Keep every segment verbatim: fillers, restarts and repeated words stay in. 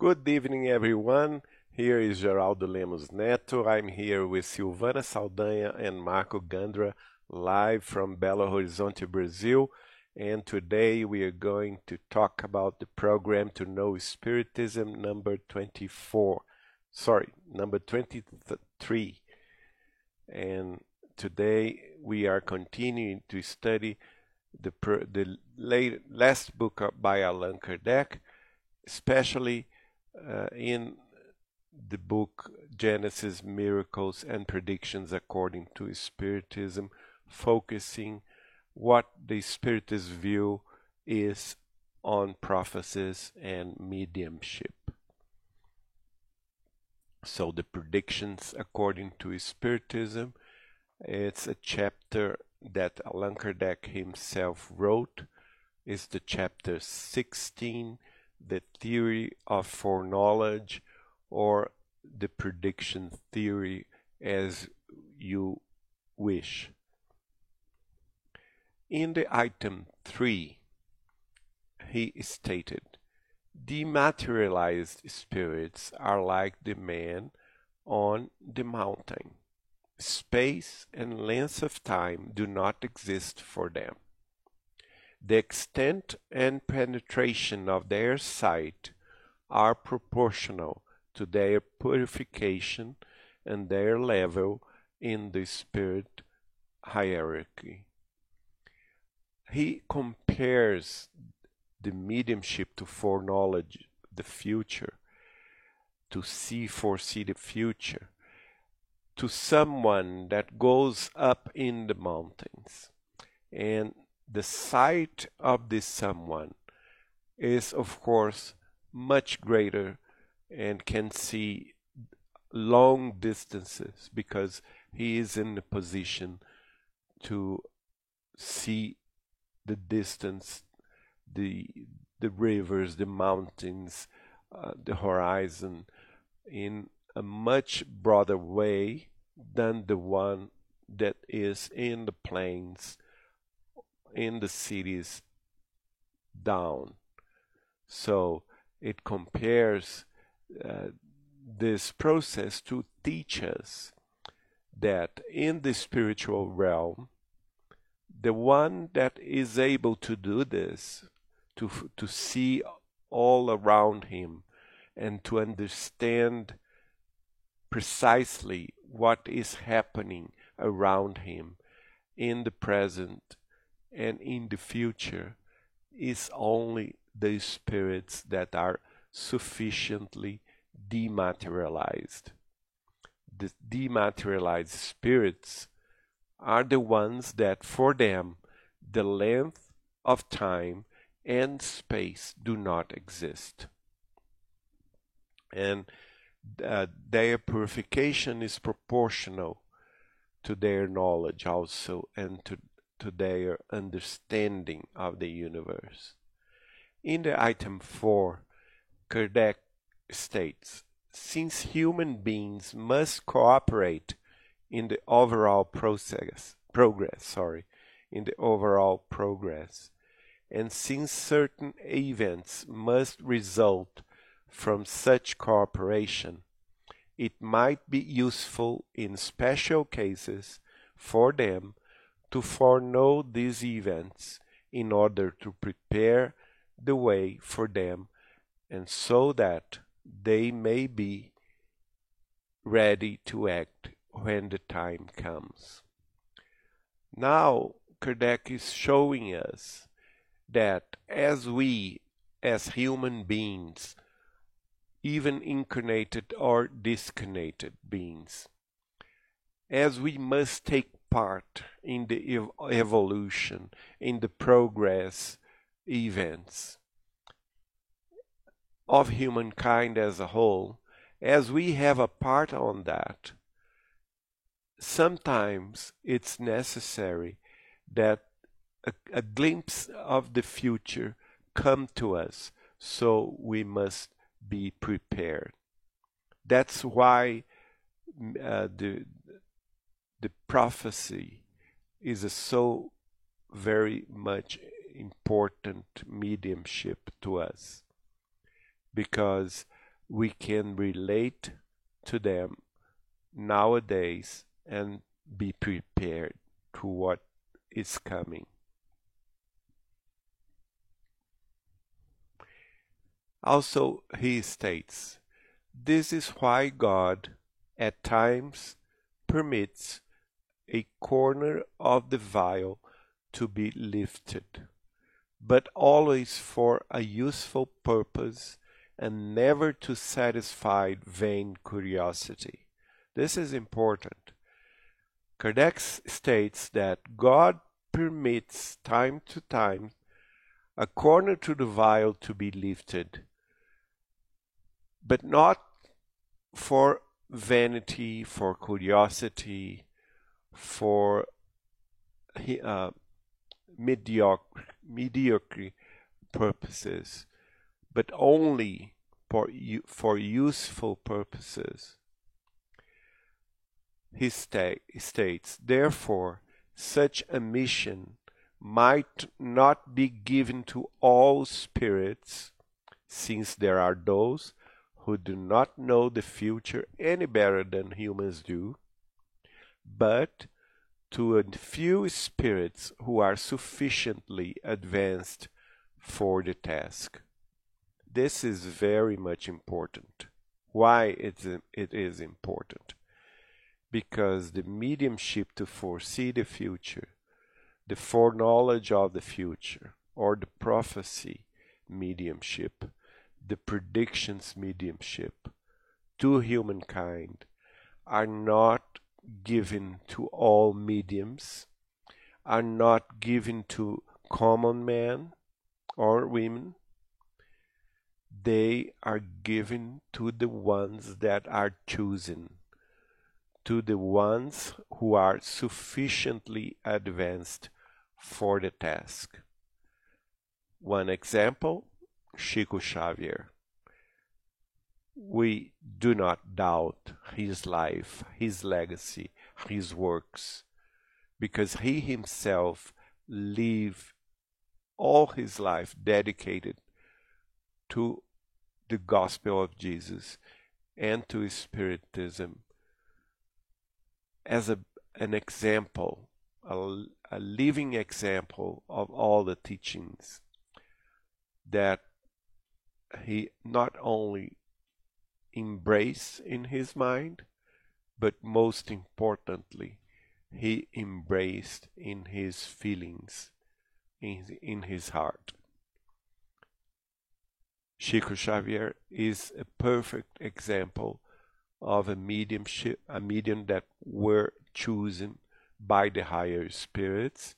Good evening, everyone. Here is Geraldo Lemos Neto. I'm here with Silvana Saldanha and Marco Gandra, live from Belo Horizonte, Brazil. And today we are going to talk about the program To Know Spiritism, number twenty-four. Sorry, number twenty-three. And today we are continuing to study the, per, the late, last book by Allan Kardec, especially Uh, in the book Genesis, Miracles and Predictions According to Spiritism, focusing what the Spiritist view is on prophecies and mediumship. So the predictions according to Spiritism, it's a chapter that Allan Kardec himself wrote. It's the chapter sixteen, the theory of foreknowledge, or the prediction theory, as you wish. In the item three, he stated, dematerialized spirits are like the man on the mountain. Space and length of time do not exist for them. The extent and penetration of their sight are proportional to their purification and their level in the spirit hierarchy. He compares the mediumship to foreknowledge, the future, to see, foresee the future, to someone that goes up in the mountains, and the sight of this someone is, of course, much greater and can see long distances because he is in the position to see the distance, the, the rivers, the mountains, uh, the horizon in a much broader way than the one that is in the plains, in the cities down. So it compares uh, this process to teach us that in the spiritual realm, the one that is able to do this, to to see all around him and to understand precisely what is happening around him in the present and in the future, is only the spirits that are sufficiently dematerialized. The dematerialized spirits are the ones that, for them, the length of time and space do not exist. And uh, their purification is proportional to their knowledge also, and to to their understanding of the universe. In the item four, Kardec states, since human beings must cooperate in the overall process, progress, sorry, in the overall progress, and since certain events must result from such cooperation, it might be useful in special cases for them to foreknow these events in order to prepare the way for them, and so that they may be ready to act when the time comes. Now Kardec is showing us that as we, as human beings, even incarnated or discarnated beings, as we must take part in the ev evolution, in the progress events of humankind as a whole, as we have a part on that, sometimes it's necessary that a, a glimpse of the future come to us, so we must be prepared. That's why uh, the The prophecy is a so very much important mediumship to us, because we can relate to them nowadays and be prepared to what is coming. Also, he states, this is why God at times permits a corner of the vial to be lifted, but always for a useful purpose and never to satisfy vain curiosity. This is important. Kardec states that God permits time to time a corner to the vial to be lifted, but not for vanity, for curiosity, for uh, mediocre, mediocre purposes, but only for, for useful purposes. He sta states, therefore, such a mission might not be given to all spirits, since there are those who do not know the future any better than humans do, but to a few spirits who are sufficiently advanced for the task. This is very much important. Why it's, it is important? Because the mediumship to foresee the future, the foreknowledge of the future, or the prophecy mediumship, the predictions mediumship to humankind are not given to all mediums, are not given to common men or women. They are given to the ones that are chosen, to the ones who are sufficiently advanced for the task. One example, Chico Xavier. We do not doubt his life, his legacy, his works, because he himself lived all his life dedicated to the gospel of Jesus and to Spiritism as a, an example, a, a living example of all the teachings that he not only embraced in his mind, but most importantly, he embraced in his feelings, in, in his heart. Chico Xavier is a perfect example of a mediumship, a medium that were chosen by the higher spirits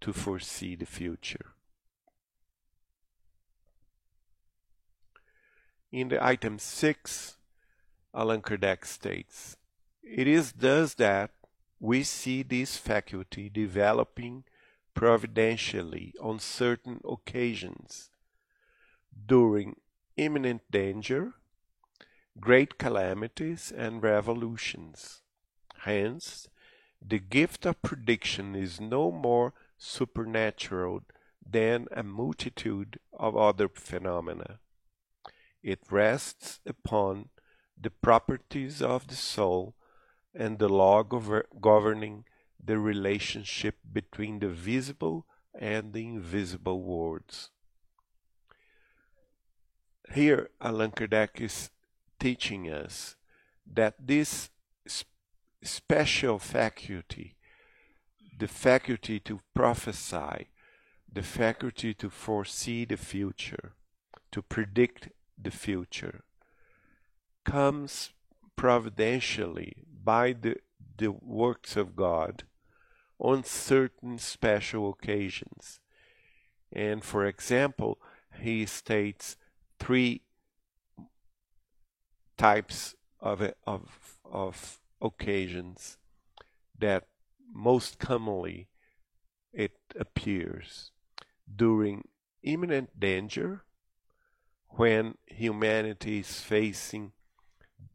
to foresee the future. In the item six, Allan Kardec states, it is thus that we see this faculty developing providentially on certain occasions, during imminent danger, great calamities, and revolutions. Hence, the gift of prediction is no more supernatural than a multitude of other phenomena. It rests upon the properties of the soul and the law gover governing the relationship between the visible and the invisible worlds. Here, Allan Kardec is teaching us that this sp special faculty, the faculty to prophesy, the faculty to foresee the future, to predict the future, comes providentially by the, the works of God on certain special occasions. And for example, he states three types of, of, of occasions that most commonly it appears. During imminent danger, when humanity is facing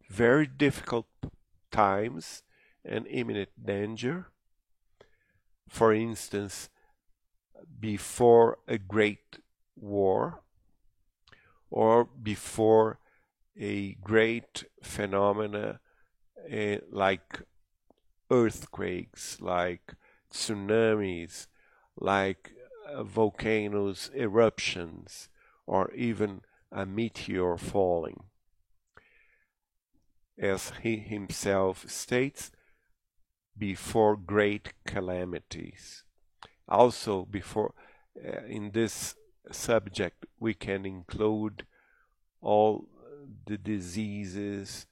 very difficult times and imminent danger, for instance, before a great war, or before a great phenomena uh, like earthquakes, like tsunamis, like uh, volcanoes eruptions, or even a meteor falling. As he himself states, before great calamities. Also, before uh, in this subject we can include all the diseases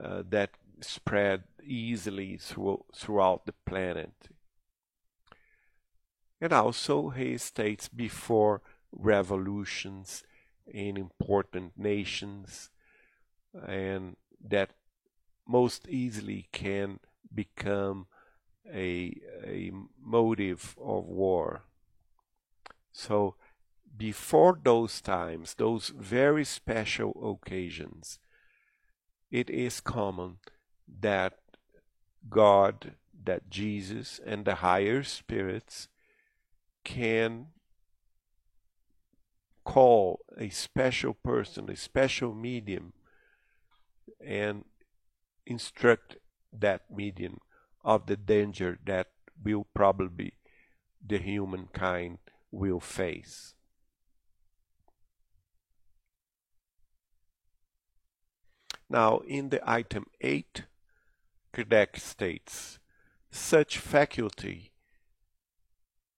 uh, that spread easily through, throughout the planet. And also he states before revolutions in important nations, and that most easily can become a, a motive of war. So before those times, those very special occasions, it is common that God, that Jesus and the higher spirits can call a special person, a special medium, and instruct that medium of the danger that will probably the humankind will face. Now, in the item eight, Kardec states, such faculty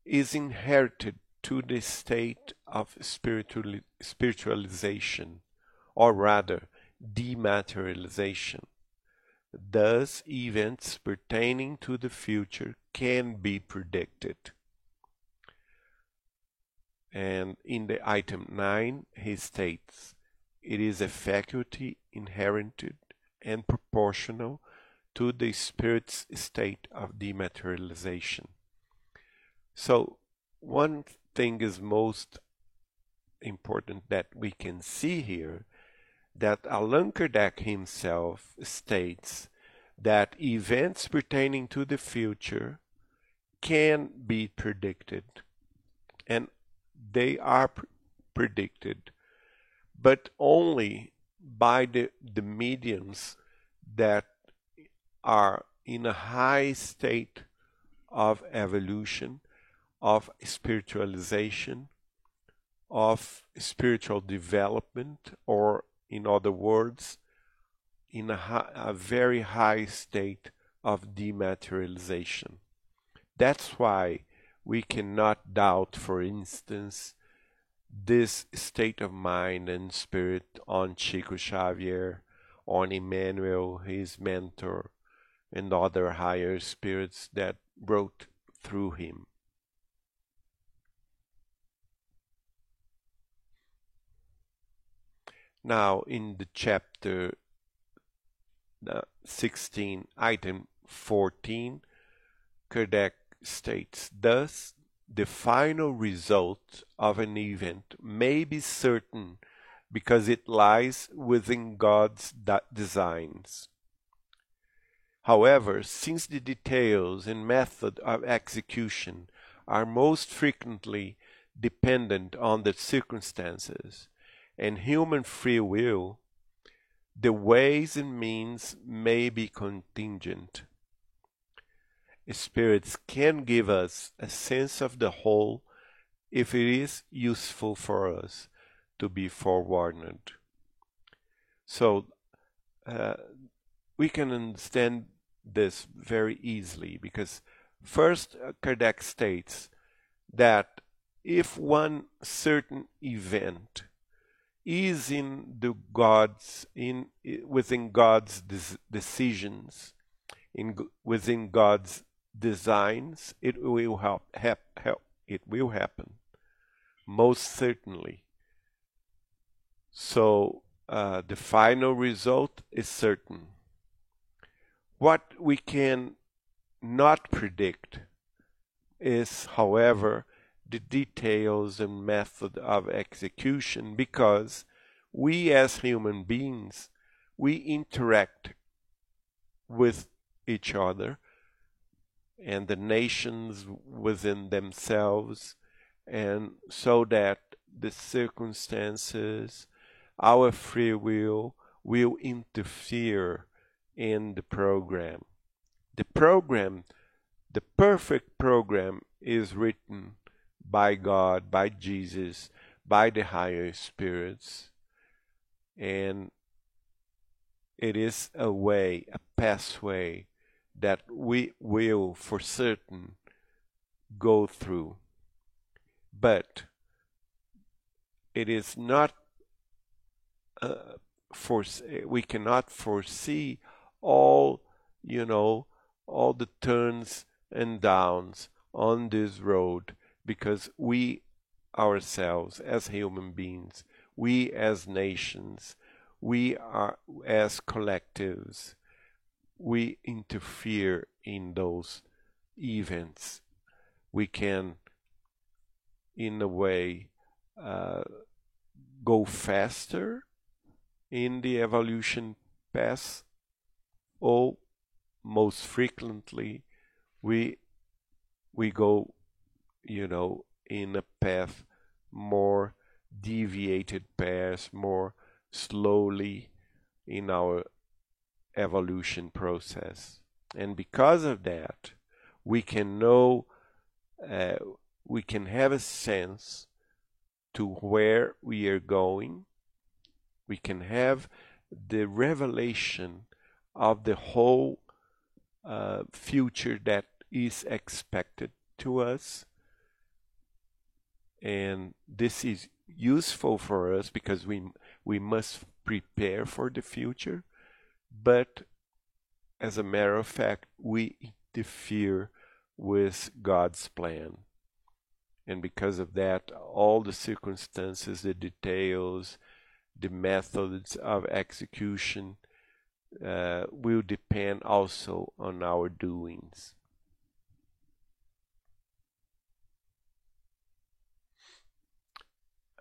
is inherited to the state of spiritual, spiritualization, or rather dematerialization. Thus, events pertaining to the future can be predicted. And in the item nine, he states, it is a faculty inherited and proportional to the spirit's state of dematerialization. So, one thing is most important that we can see here, that Allan Kardec himself states that events pertaining to the future can be predicted, and they are pr predicted, but only by the, the mediums that are in a high state of evolution, of spiritualization, of spiritual development, or in other words, in a, high, a very high state of dematerialization. That's why we cannot doubt, for instance, this state of mind and spirit on Chico Xavier, on Emmanuel, his mentor, and other higher spirits that wrote through him. Now, in the chapter sixteen, item fourteen, Kardec states, thus, the final result of an event may be certain because it lies within God's designs. However, since the details and method of execution are most frequently dependent on the circumstances, and human free will, the ways and means may be contingent. Spirits can give us a sense of the whole if it is useful for us to be forewarned. So uh, we can understand this very easily, because first Kardec states that if one certain event is in the God's in within God's decisions, in within God's designs, it will help, help, help. It will happen, most certainly. So uh, the final result is certain. What we can not predict is, however, the details and method of execution, because we as human beings, we interact with each other and the nations within themselves, and so that the circumstances, our free will will interfere in the program. The program, the perfect program, is written by God, by Jesus, by the higher spirits, and it is a way, a pathway that we will for certain go through. But it is not uh, for, we cannot foresee all, you know, all the turns and downs on this road, because we ourselves as human beings, we as nations, we are as collectives, we interfere in those events. We can, in a way, uh, go faster in the evolution path, or most frequently, we we go, you know, in a path more deviated path, more slowly in our evolution process. And because of that, we can know, uh, we can have a sense to where we are going. We can have the revelation of the whole uh, future that is expected to us. And this is useful for us because we we must prepare for the future, but as a matter of fact, we interfere with God's plan. And because of that, all the circumstances, the details, the methods of execution uh, will depend also on our doings.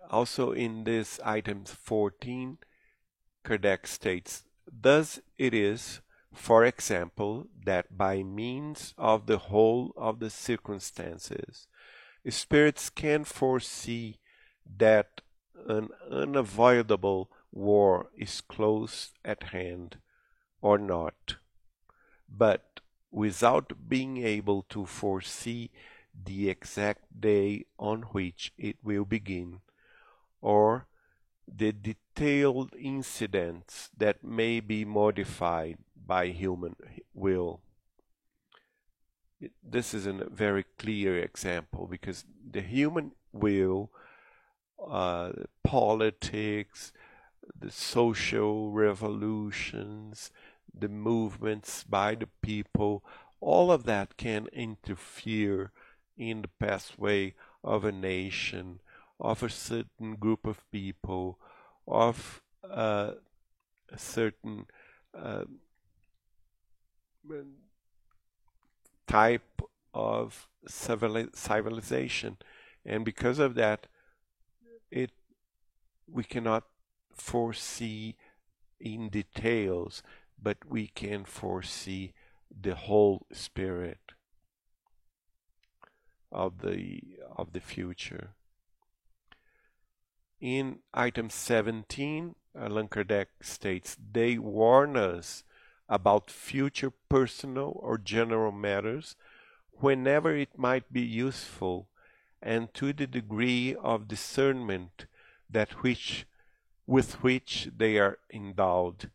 Also in this item fourteen, Kardec states, thus it is, for example, that by means of the whole of the circumstances, spirits can foresee that an unavoidable war is close at hand or not, but without being able to foresee the exact day on which it will begin, or the detailed incidents that may be modified by human will. This is a very clear example, because the human will, uh, politics, the social revolutions, the movements by the people, all of that can interfere in the pathway of a nation, of a certain group of people, of uh, a certain uh, type of civilization. And because of that, it we cannot foresee in details, but we can foresee the whole spirit of the of the future. In item seventeen, Allan Kardec states, they warn us about future personal or general matters whenever it might be useful, and to the degree of discernment that which with which they are endowed,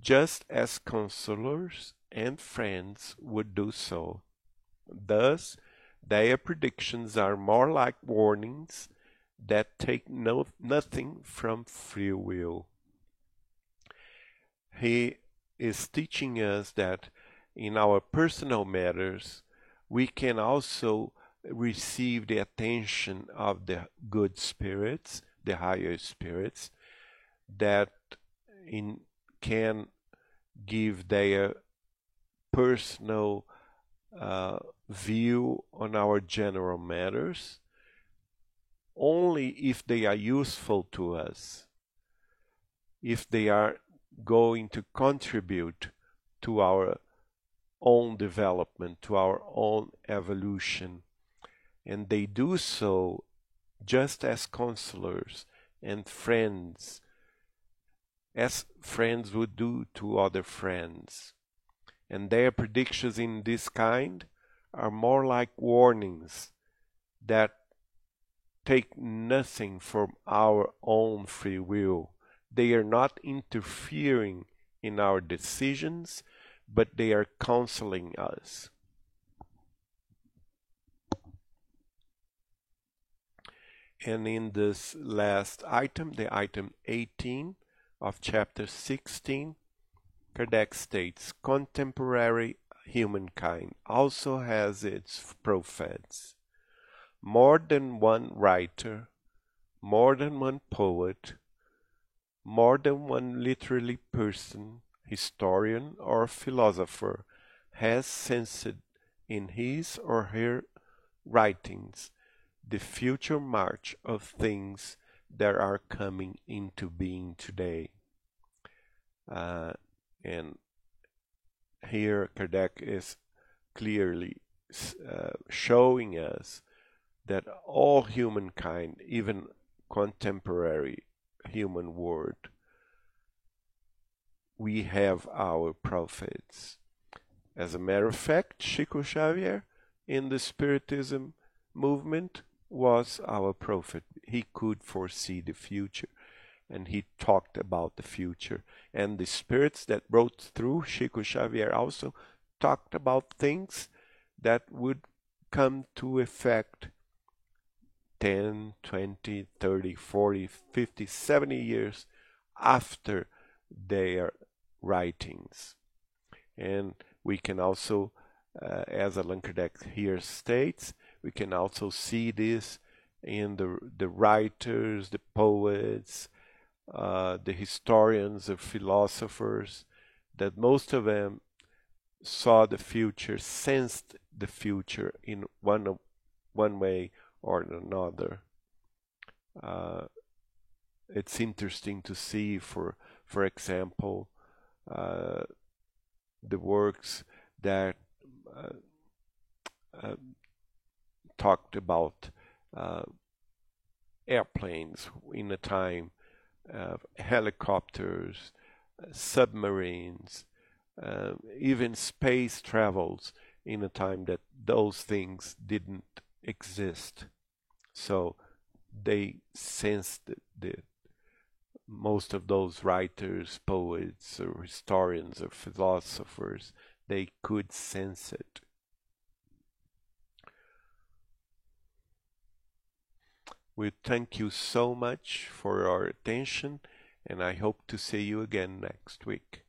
just as counselors and friends would do so. Thus, their predictions are more like warnings that take no, nothing from free will. He is teaching us that in our personal matters, we can also receive the attention of the good spirits, the higher spirits, that in, can give their personal uh, view on our general matters, only if they are useful to us, if they are going to contribute to our own development, to our own evolution. And they do so just as counselors and friends as friends would do to other friends. And their predictions in this kind are more like warnings that take nothing from our own free will. They are not interfering in our decisions, but they are counseling us. And in this last item, the item eighteen of chapter sixteen, Kardec states, contemporary humankind also has its prophets. More than one writer, more than one poet, more than one literary person, historian or philosopher has sensed in his or her writings the future march of things that are coming into being today. Uh, and here Kardec is clearly uh, showing us that all humankind, even contemporary human world, we have our prophets. As a matter of fact, Chico Xavier in the Spiritism movement was our prophet. He could foresee the future, and he talked about the future. And the spirits that broke through Chico Xavier also talked about things that would come to effect ten, twenty, thirty, forty, fifty, seventy years after their writings. And we can also, uh, as Allan Kardec here states, we can also see this in the, the writers, the poets, uh, the historians, the philosophers, that most of them saw the future, sensed the future in one, one way or another. Uh, it's interesting to see, for for example, uh, the works that uh, uh, talked about uh, airplanes in a time, uh, helicopters, uh, submarines, uh, even space travels in a time that those things didn't exist. So they sensed that most of those writers, poets, or historians, or philosophers, they could sense it. We thank you so much for your attention, and I hope to see you again next week.